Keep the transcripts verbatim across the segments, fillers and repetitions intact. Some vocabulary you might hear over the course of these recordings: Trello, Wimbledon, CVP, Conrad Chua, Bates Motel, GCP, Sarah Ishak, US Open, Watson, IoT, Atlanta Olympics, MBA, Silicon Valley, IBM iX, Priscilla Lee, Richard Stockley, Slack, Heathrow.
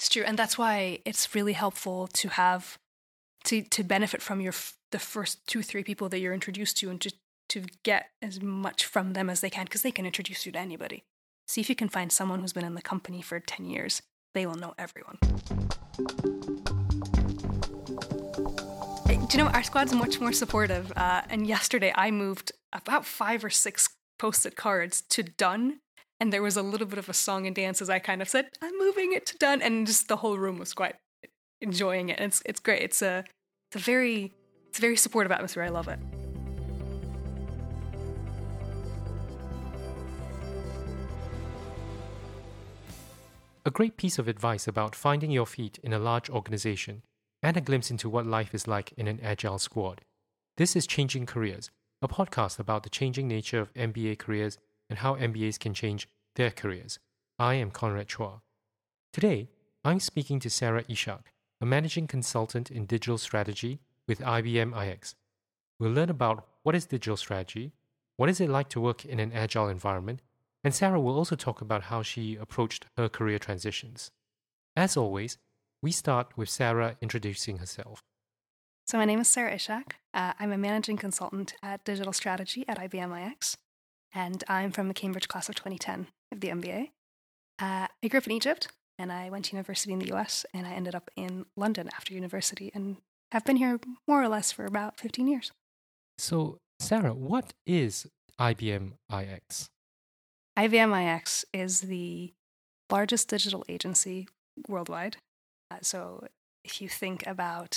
It's true. And that's why it's really helpful to have, to, to benefit from your the first two, three people that you're introduced to, and to, to get as much from them as they can, because they can introduce you to anybody. See if you can find someone who's been in the company for ten years. They will know everyone. Do you know, our squad's much more supportive. Uh, and yesterday I moved about five or six Post-it cards to done. And there was a little bit of a song and dance as I kind of said, I'm moving it to done. And just the whole room was quite enjoying it. And it's it's great. It's a, it's a very it's a very supportive atmosphere. I love it. A great piece of advice about finding your feet in a large organization and a glimpse into what life is like in an agile squad. This is Changing Careers, a podcast about the changing nature of M B A careers and how M B As can change their careers. I am Conrad Chua. Today, I'm speaking to Sarah Ishak, a managing consultant in digital strategy with I B M iX. We'll learn about what is digital strategy, what is it like to work in an agile environment, and Sarah will also talk about how she approached her career transitions. As always, we start with Sarah introducing herself. So my name is Sarah Ishak. Uh, I'm a managing consultant at digital strategy at I B M iX, and I'm from the Cambridge class of twenty ten of the M B A. Uh, I grew up in Egypt, and I went to university in the U S, and I ended up in London after university, and have been here more or less for about fifteen years. So, Sarah, what is I B M iX? I B M iX is the largest digital agency worldwide. Uh, so if you think about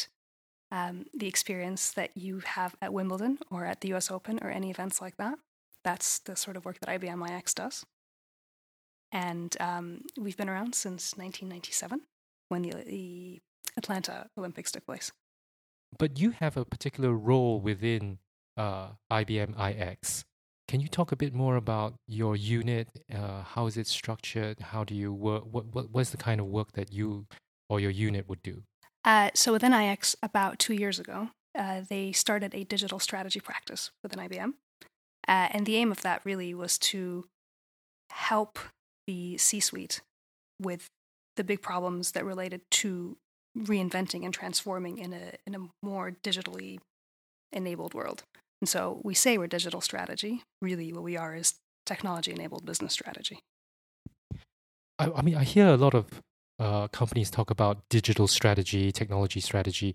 Um, the experience that you have at Wimbledon or at the U S Open or any events like that. That's the sort of work that I B M iX does. And um, we've been around since nineteen ninety-seven when the, the Atlanta Olympics took place. But you have a particular role within uh, I B M iX. Can you talk a bit more about your unit? Uh, how is it structured? How do you work? What, what, what's the kind of work that you or your unit would do? Uh, so within iX, about two years ago, uh, they started a digital strategy practice within I B M. Uh, and the aim of that really was to help the C-suite with the big problems that related to reinventing and transforming in a in a more digitally enabled world. And so we say we're digital strategy. Really what we are is technology-enabled business strategy. I, I mean, I hear a lot of Uh, companies talk about digital strategy, technology strategy.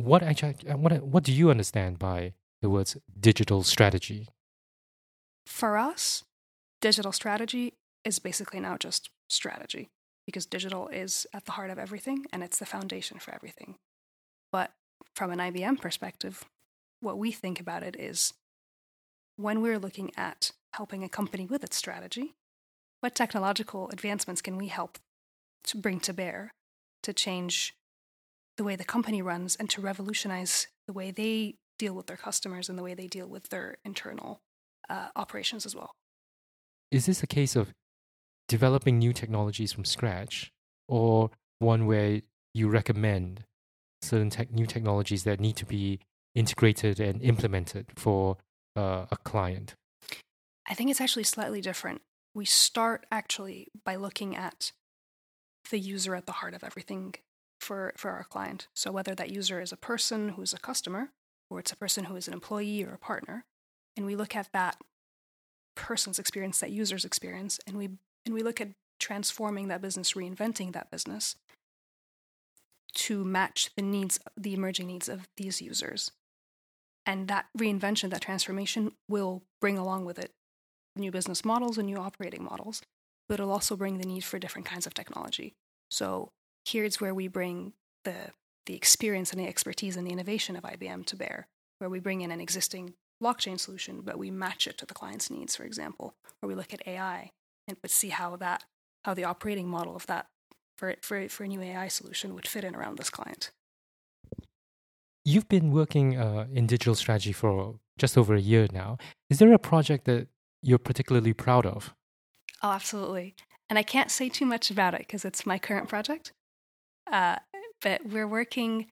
What actually, what, what do you understand by the words digital strategy? For us, digital strategy is basically now just strategy, because digital is at the heart of everything and it's the foundation for everything. But from an I B M perspective, what we think about it is when we're looking at helping a company with its strategy, what technological advancements can we help to bring to bear, to change the way the company runs and to revolutionize the way they deal with their customers and the way they deal with their internal uh, operations as well. Is this a case of developing new technologies from scratch, or one where you recommend certain tech, new technologies that need to be integrated and implemented for uh, a client? I think it's actually slightly different. We start actually by looking at the user at the heart of everything for, for our client. So whether that user is a person who's a customer, or it's a person who is an employee or a partner, and we look at that person's experience, that user's experience, and we and we look at transforming that business, reinventing that business to match the needs, the emerging needs of these users. And that reinvention, that transformation will bring along with it new business models and new operating models, but it'll also bring the need for different kinds of technology. So here's where we bring the the experience and the expertise and the innovation of I B M to bear, where we bring in an existing blockchain solution, but we match it to the client's needs, for example, where we look at A I and but see how that how the operating model of that for for for a new A I solution would fit in around this client. You've been working uh, in digital strategy for just over a year now. Is there a project that you're particularly proud of? Oh, absolutely. And I can't say too much about it because it's my current project. Uh, but we're working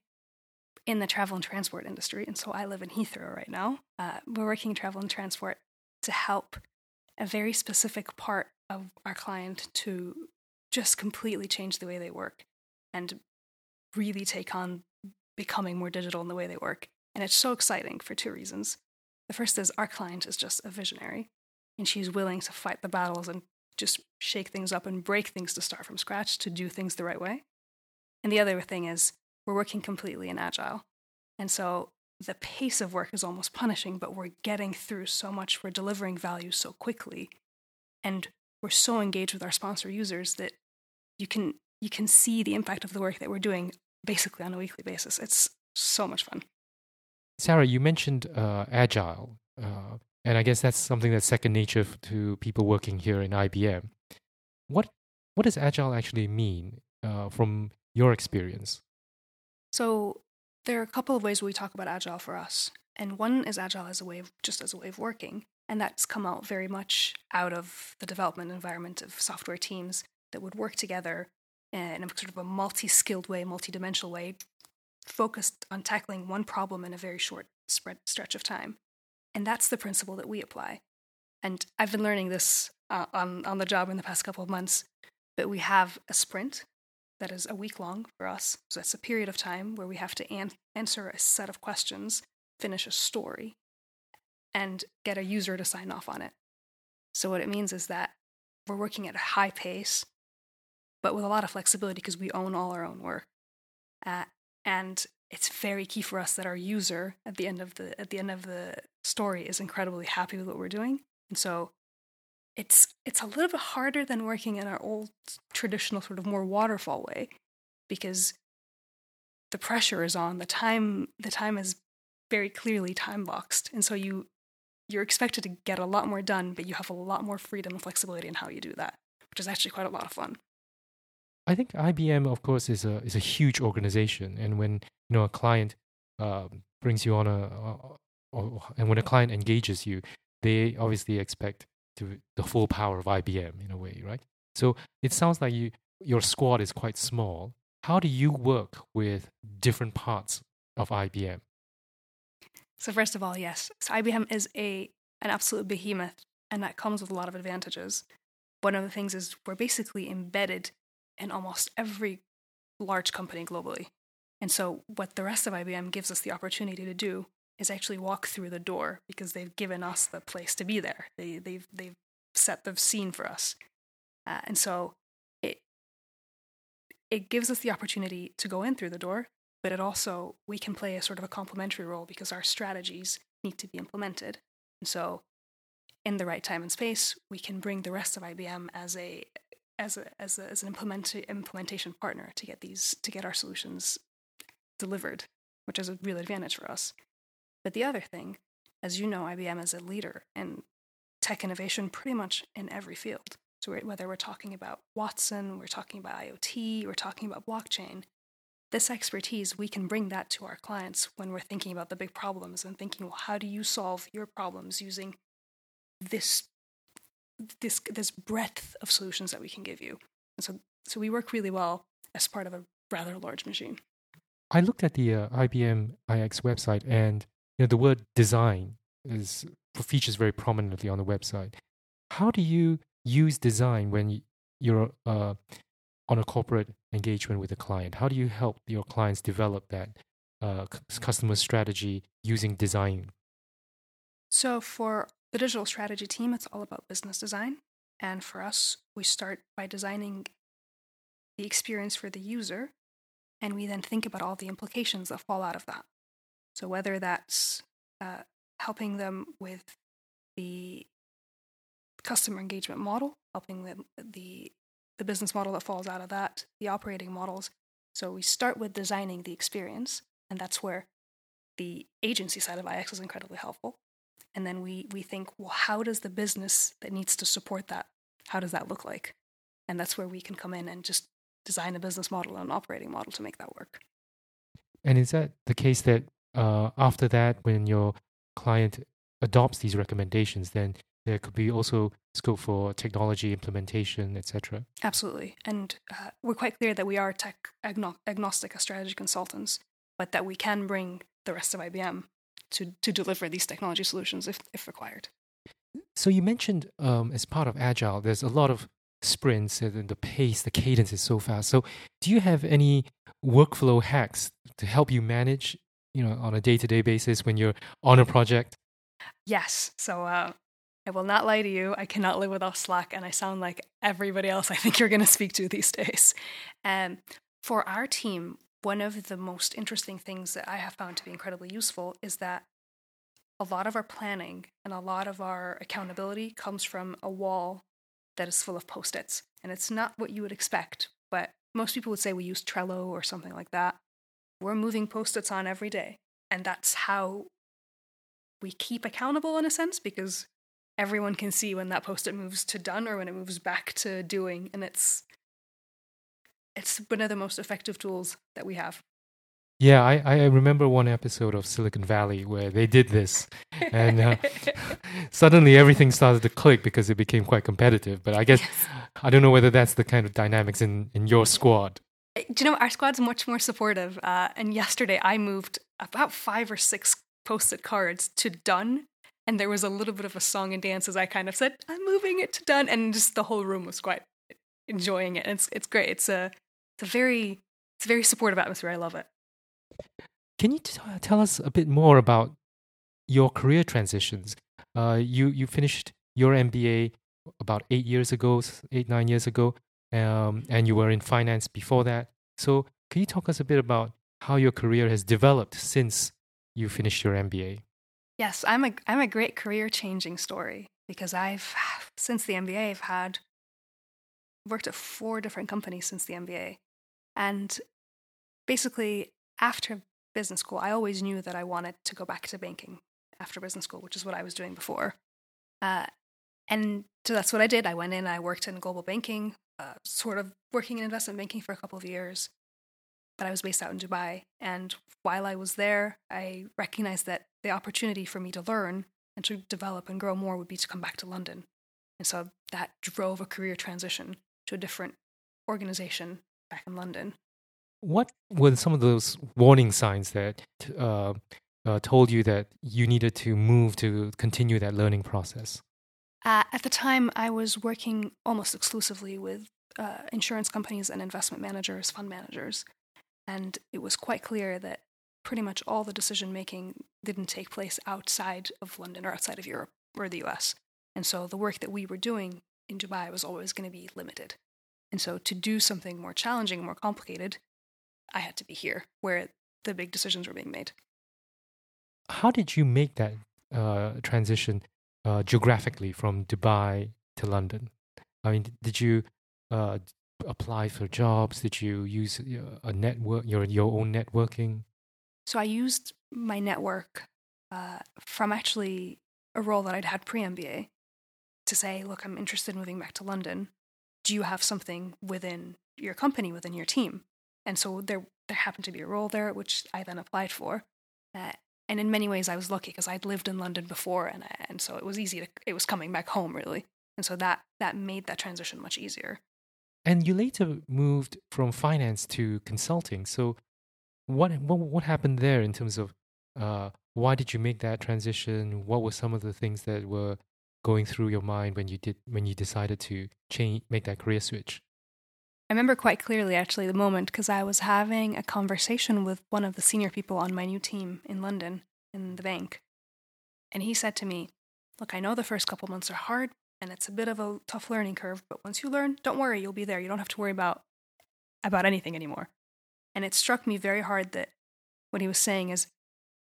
in the travel and transport industry. And so I live in Heathrow right now. Uh, we're working in travel and transport to help a very specific part of our client to just completely change the way they work. and really take on becoming more digital in the way they work. And it's so exciting for two reasons. The first is our client is just a visionary, and she's willing to fight the battles and just shake things up and break things to start from scratch to do things the right way. And the other thing is we're working completely in agile. And so the pace of work is almost punishing, but we're getting through so much. We're delivering value so quickly. And we're so engaged with our sponsor users that you can you can see the impact of the work that we're doing basically on a weekly basis. It's so much fun. Sarah, you mentioned uh, agile, uh, and I guess that's something that's second nature to people working here in I B M. What what does agile actually mean uh, from your experience? So there are a couple of ways we talk about agile for us, and one is agile as a way of just as a way of working, and that's come out very much out of the development environment of software teams that would work together in a sort of a multi-skilled way, multi-dimensional way, focused on tackling one problem in a very short spread, stretch of time. And that's the principle that we apply. And I've been learning this uh, on, on the job in the past couple of months, but we have a sprint that is a week long for us. So that's a period of time where we have to an- answer a set of questions, finish a story, and get a user to sign off on it. So what it means is that we're working at a high pace, but with a lot of flexibility because we own all our own work. Uh, and it's very key for us that our user at the end of the at the end of the story is incredibly happy with what we're doing. And so it's it's a little bit harder than working in our old traditional sort of more waterfall way, because the pressure is on, the time the time is very clearly time boxed. And so you you're expected to get a lot more done, but you have a lot more freedom and flexibility in how you do that, which is actually quite a lot of fun. I think I B M, of course, is a is a huge organization, and when you know a client uh, brings you on a, or, or, and when a client engages you, they obviously expect to the full power of I B M in a way, right? So it sounds like you your squad is quite small. How do you work with different parts of I B M? So first of all, yes, so I B M is a an absolute behemoth, and that comes with a lot of advantages. One of the things is we're basically embedded in almost every large company globally. And so what the rest of I B M gives us the opportunity to do is actually walk through the door, because they've given us the place to be there. They, they've they've set the scene for us. Uh, and so it it gives us the opportunity to go in through the door, but it also, we can play a sort of a complementary role because our strategies need to be implemented. And so in the right time and space, we can bring the rest of I B M as a As a, as a, as an implement, implementation partner to get these to get our solutions delivered, which is a real advantage for us. But the other thing, as you know, I B M is a leader in tech innovation pretty much in every field. So we're, whether we're talking about Watson, we're talking about IoT, we're talking about blockchain, this expertise, we can bring that to our clients when we're thinking about the big problems and thinking, well, how do you solve your problems using this this this breadth of solutions that we can give you. And so so we work really well as part of a rather large machine. I looked at the uh, I B M iX website, and you know the word design is features very prominently on the website. How do you use design when you're uh, on a corporate engagement with a client? How do you help your clients develop that uh, customer strategy using design? So for the digital strategy team, it's all about business design. And for us, we start by designing the experience for the user, and we then think about all the implications that fall out of that. So whether that's uh, helping them with the customer engagement model, helping them with the, the business model that falls out of that, the operating models. So we start with designing the experience, and that's where the agency side of iX is incredibly helpful. And then we we think, well, how does the business that needs to support that, how does that look like? And that's where we can come in and just design a business model and an operating model to make that work. And is that the case that uh, after that, when your client adopts these recommendations, then there could be also scope for technology implementation, et cetera? Absolutely. And uh, we're quite clear that we are tech agno- agnostic as strategy consultants, but that we can bring the rest of I B M to to deliver these technology solutions if if required. So you mentioned um, as part of Agile, there's a lot of sprints and the pace, the cadence is so fast. So do you have any workflow hacks to help you manage, you know, on a day-to-day basis when you're on a project? Yes. So uh, I will not lie to you. I cannot live without Slack, and I sound like everybody else I think you're going to speak to these days. Um, for our team, one of the most interesting things that I have found to be incredibly useful is that a lot of our planning and a lot of our accountability comes from a wall that is full of Post-its. And it's not what you would expect, but most people would say we use Trello or something like that. We're moving Post-its on every day. And that's how we keep accountable in a sense, because everyone can see when that Post-it moves to done or when it moves back to doing. And it's it's one of the most effective tools that we have. Yeah, I, I remember one episode of Silicon Valley where they did this, and uh, suddenly everything started to click because it became quite competitive. But I guess, yes. I don't know whether that's the kind of dynamics in, in your squad. Do you know, our squad's much more supportive. Uh, and yesterday I moved about five or six Post-it cards to done. And there was a little bit of a song and dance as I kind of said, I'm moving it to done. And just the whole room was quite enjoying it. And it's it's great. It's a, it's a very it's a very supportive atmosphere. I love it. Can you t- tell us a bit more about your career transitions? Uh, you you finished your M B A about eight years ago, eight, nine years ago, um, and you were in finance before that. So can you talk us a bit about how your career has developed since you finished your M B A? Yes, I'm a, I'm a great career-changing story because I've, since the M B A, I've had worked at four different companies since the M B A. And basically, after business school, I always knew that I wanted to go back to banking after business school, which is what I was doing before. Uh, and so that's what I did. I went in, I worked in global banking, uh, sort of working in investment banking for a couple of years, but I was based out in Dubai. And while I was there, I recognized that the opportunity for me to learn and to develop and grow more would be to come back to London. And so that drove a career transition to a different organization back in London. What were some of those warning signs that uh, uh, told you that you needed to move to continue that learning process? Uh, at the time, I was working almost exclusively with uh, insurance companies and investment managers, fund managers. And it was quite clear that pretty much all the decision-making didn't take place outside of London or outside of Europe or the U S. And so the work that we were doing in Dubai was always going to be limited. And so to do something more challenging, more complicated, I had to be here where the big decisions were being made. How did you make that uh, transition uh, geographically from Dubai to London? I mean, did you uh, apply for jobs? Did you use a network, your, your own networking? So I used my network uh, from actually a role that I'd had pre-M B A to say, look, I'm interested in moving back to London. Do you have something within your company, within your team? And so there there happened to be a role there, which I then applied for. Uh, and in many ways, I was lucky because I'd lived in London before, and I, and so it was easy to, it was coming back home, really. And so that that made that transition much easier. And you later moved from finance to consulting. So what what, what happened there in terms of uh, why did you make that transition? What were some of the things that were going through your mind when you did when you decided to change, make that career switch? I remember quite clearly, actually, the moment, because I was having a conversation with one of the senior people on my new team in London, in the bank. And he said to me, look, I know the first couple months are hard, and it's a bit of a tough learning curve, but once you learn, don't worry, you'll be there. You don't have to worry about about anything anymore. And it struck me very hard that what he was saying is,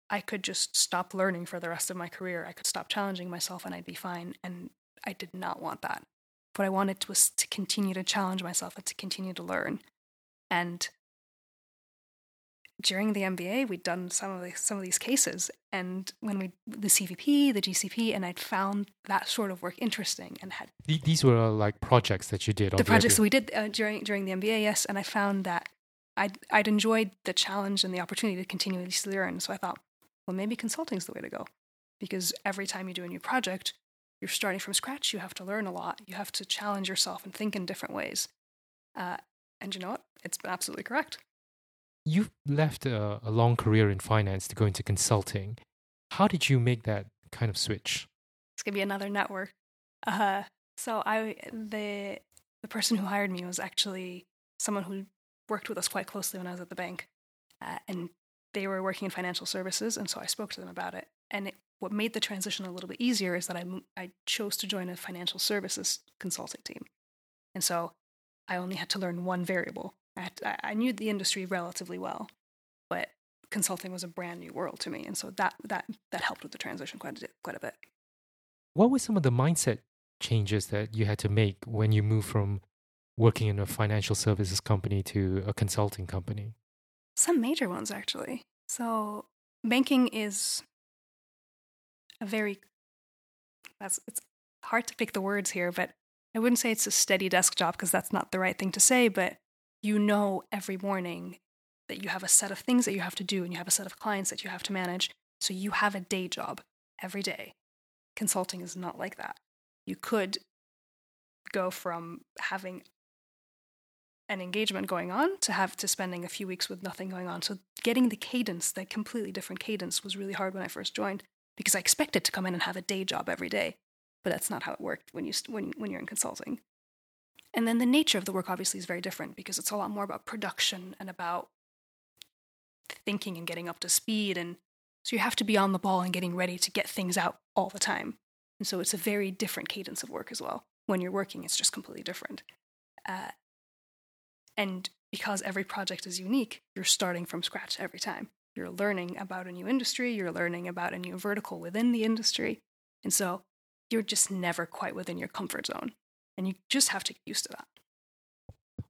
I could just stop learning for the rest of my career. I could stop challenging myself, and I'd be fine. And I did not want that. What I wanted was to continue to challenge myself and to continue to learn. And during the M B A, we'd done some of the, some of these cases, and when we the C V P, the G C P, and I'd found that sort of work interesting and had these were uh, like projects that you did. On the, the projects M B A. We did uh, during during the M B A, yes. And I found that I'd I'd enjoyed the challenge and the opportunity to continually learn. So I thought, well, maybe consulting is the way to go, because every time you do a new project, you're starting from scratch. You have to learn a lot. You have to challenge yourself and think in different ways. Uh, and you know what? It's been absolutely correct. You've left a, a long career in finance to go into consulting. How did you make that kind of switch? It's going to be another network. Uh, so I the the person who hired me was actually someone who worked with us quite closely when I was at the bank. Uh, and they were working in financial services, and so I spoke to them about it. And it, what made the transition a little bit easier is that I, I chose to join a financial services consulting team. And so I only had to learn one variable. I, had to, I knew the industry relatively well, but consulting was a brand new world to me. And so that that that helped with the transition quite a, quite a bit. What were some of the mindset changes that you had to make when you moved from working in a financial services company to a consulting company? Some major ones, actually. So banking is a very, that's it's hard to pick the words here, but I wouldn't say it's a steady desk job because that's not the right thing to say, but you know every morning that you have a set of things that you have to do and you have a set of clients that you have to manage. So you have a day job every day. Consulting is not like that. You could go from having an engagement going on to have to spending a few weeks with nothing going on. So getting the cadence, that completely different cadence, was really hard when I first joined because I expected to come in and have a day job every day, but that's not how it worked when you when when you're in consulting. And then the nature of the work obviously is very different because it's a lot more about production and about thinking and getting up to speed, and so you have to be on the ball and getting ready to get things out all the time. And so it's a very different cadence of work as well. When you're working, it's just completely different. Uh, and because every project is unique, you're starting from scratch every time. You're learning about a new industry. You're learning about a new vertical within the industry. And so you're just never quite within your comfort zone. And you just have to get used to that.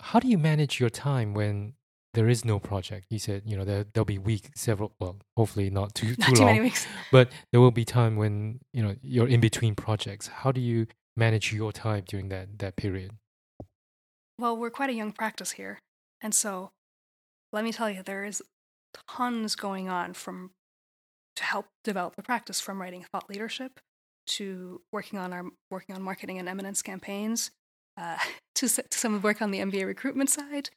How do you manage your time when there is no project? You said, you know, there, there'll be week, several, well, hopefully not too, not too, too long, many weeks. But there will be time when, you know, you're in between projects. How do you manage your time during that, that period? Well, we're quite a young practice here. And so let me tell you, there is tons going on from to help develop the practice, from writing thought leadership to working on our working on marketing and eminence campaigns, uh, to, to some work on the M B A recruitment side.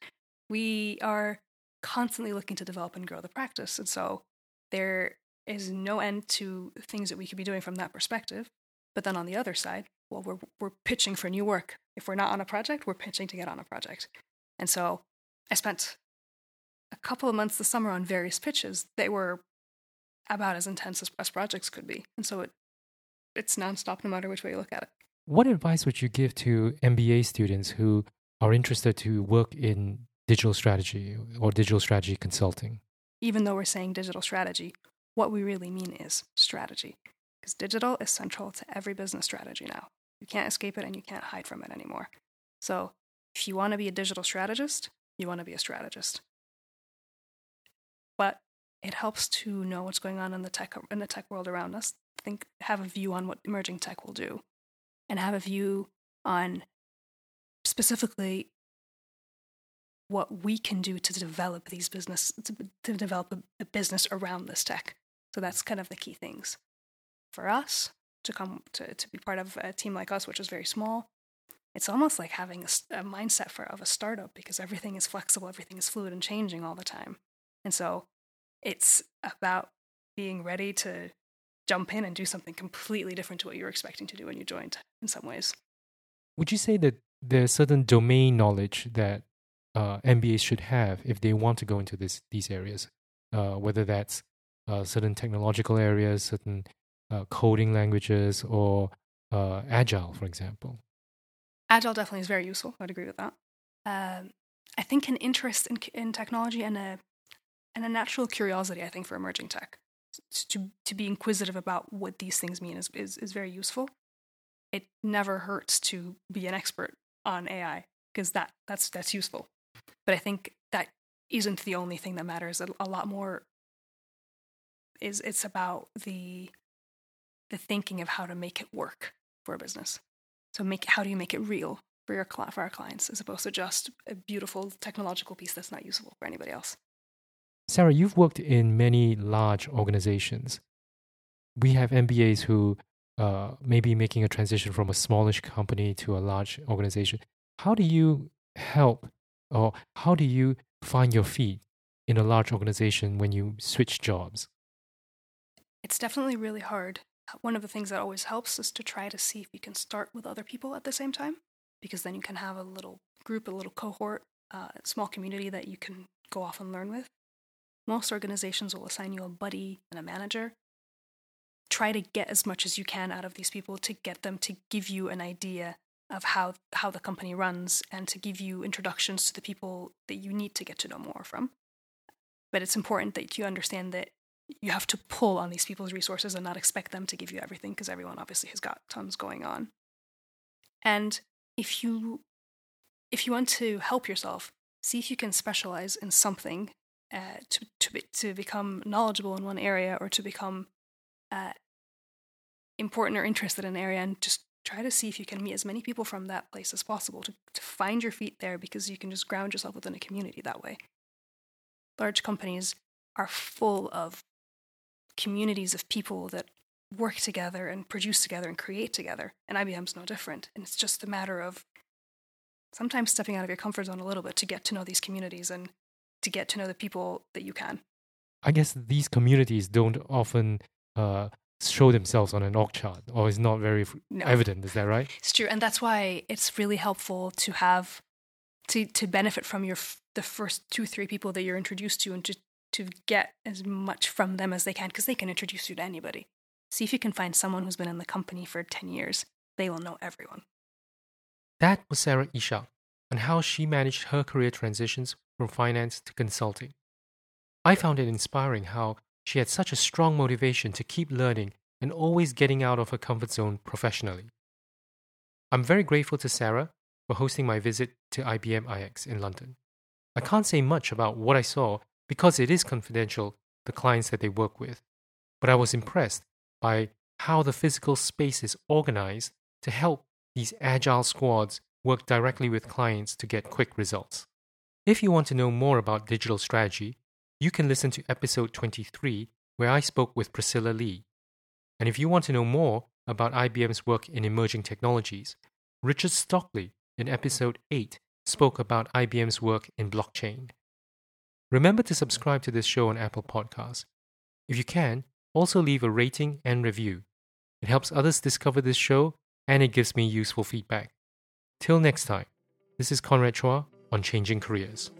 We are constantly looking to develop and grow the practice. And so there is no end to things that we could be doing from that perspective. But then on the other side, well, we're we're pitching for new work. If we're not on a project, we're pitching to get on a project. And so I spent a couple of months this summer on various pitches. They were about as intense as, as projects could be. And so it it's nonstop no matter which way you look at it. What advice would you give to M B A students who are interested to work in digital strategy or digital strategy consulting? Even though we're saying digital strategy, what we really mean is strategy. Because digital is central to every business strategy now. You can't escape it and you can't hide from it anymore. So if you want to be a digital strategist, you want to be a strategist. But it helps to know what's going on in the tech in the tech world around us. Think, have a view on what emerging tech will do, and have a view on specifically what we can do to develop these business, to, to develop a, a business around this tech. So that's kind of the key things for us to come to, to be part of a team like us, which is very small. It's almost like having a, a mindset for of a startup because everything is flexible, everything is fluid and changing all the time. And so it's about being ready to jump in and do something completely different to what you were expecting to do when you joined in some ways. Would you say that there's certain domain knowledge that Uh, M B As should have if they want to go into this, these areas, uh, whether that's uh, certain technological areas, certain uh, coding languages, or uh, Agile, for example? Agile definitely is very useful. I would agree with that. Um, I think an interest in, in technology and a and a natural curiosity, I think, for emerging tech. To, to be inquisitive about what these things mean is, is, is very useful. It never hurts to be an expert on A I because that, that's, that's useful. But I think that isn't the only thing that matters. A, a lot more is it's about the the thinking of how to make it work for a business. So make how do you make it real for your for our clients, as opposed to just a beautiful technological piece that's not useful for anybody else. Sarah, you've worked in many large organizations. We have M B As who uh, may be making a transition from a smallish company to a large organization. How do you help? Or how do you find your feet in a large organization when you switch jobs? It's definitely really hard. One of the things that always helps is to try to see if you can start with other people at the same time. because then you can have a little group, a little cohort, uh, a small community that you can go off and learn with. Most organizations will assign you a buddy and a manager. Try to get as much as you can out of these people to get them to give you an idea of how, how the company runs and to give you introductions to the people that you need to get to know more from. But it's important that you understand that you have to pull on these people's resources and not expect them to give you everything, because everyone obviously has got tons going on. And if you if you want to help yourself, see if you can specialize in something uh, to, to, be, to become knowledgeable in one area, or to become uh, important or interested in an area, and just try to see if you can meet as many people from that place as possible to, to find your feet there, because you can just ground yourself within a community that way. Large companies are full of communities of people that work together and produce together and create together, and I B M's no different. And it's just a matter of sometimes stepping out of your comfort zone a little bit to get to know these communities and to get to know the people that you can. I guess these communities don't often uh, show themselves on an org chart, or it's not very no. evident, is that right? It's true, and that's why it's really helpful to have, to, to benefit from your f- the first two, three people that you're introduced to, and to to get as much from them as they can, because they can introduce you to anybody. See if you can find someone who's been in the company for ten years. They will know everyone. That was Sarah Ishak on how she managed her career transitions from finance to consulting. I found it inspiring how she had such a strong motivation to keep learning and always getting out of her comfort zone professionally. I'm very grateful to Sarah for hosting my visit to I B M I X in London. I can't say much about what I saw because it is confidential, the clients that they work with. But I was impressed by how the physical space is organized to help these agile squads work directly with clients to get quick results. If you want to know more about digital strategy, you can listen to episode twenty-three, where I spoke with Priscilla Lee. And if you want to know more about I B M's work in emerging technologies, Richard Stockley, in episode eight, spoke about I B M's work in blockchain. Remember to subscribe to this show on Apple Podcasts. If you can, also leave a rating and review. It helps others discover this show, and it gives me useful feedback. Till next time, this is Conrad Chua on Changing Careers.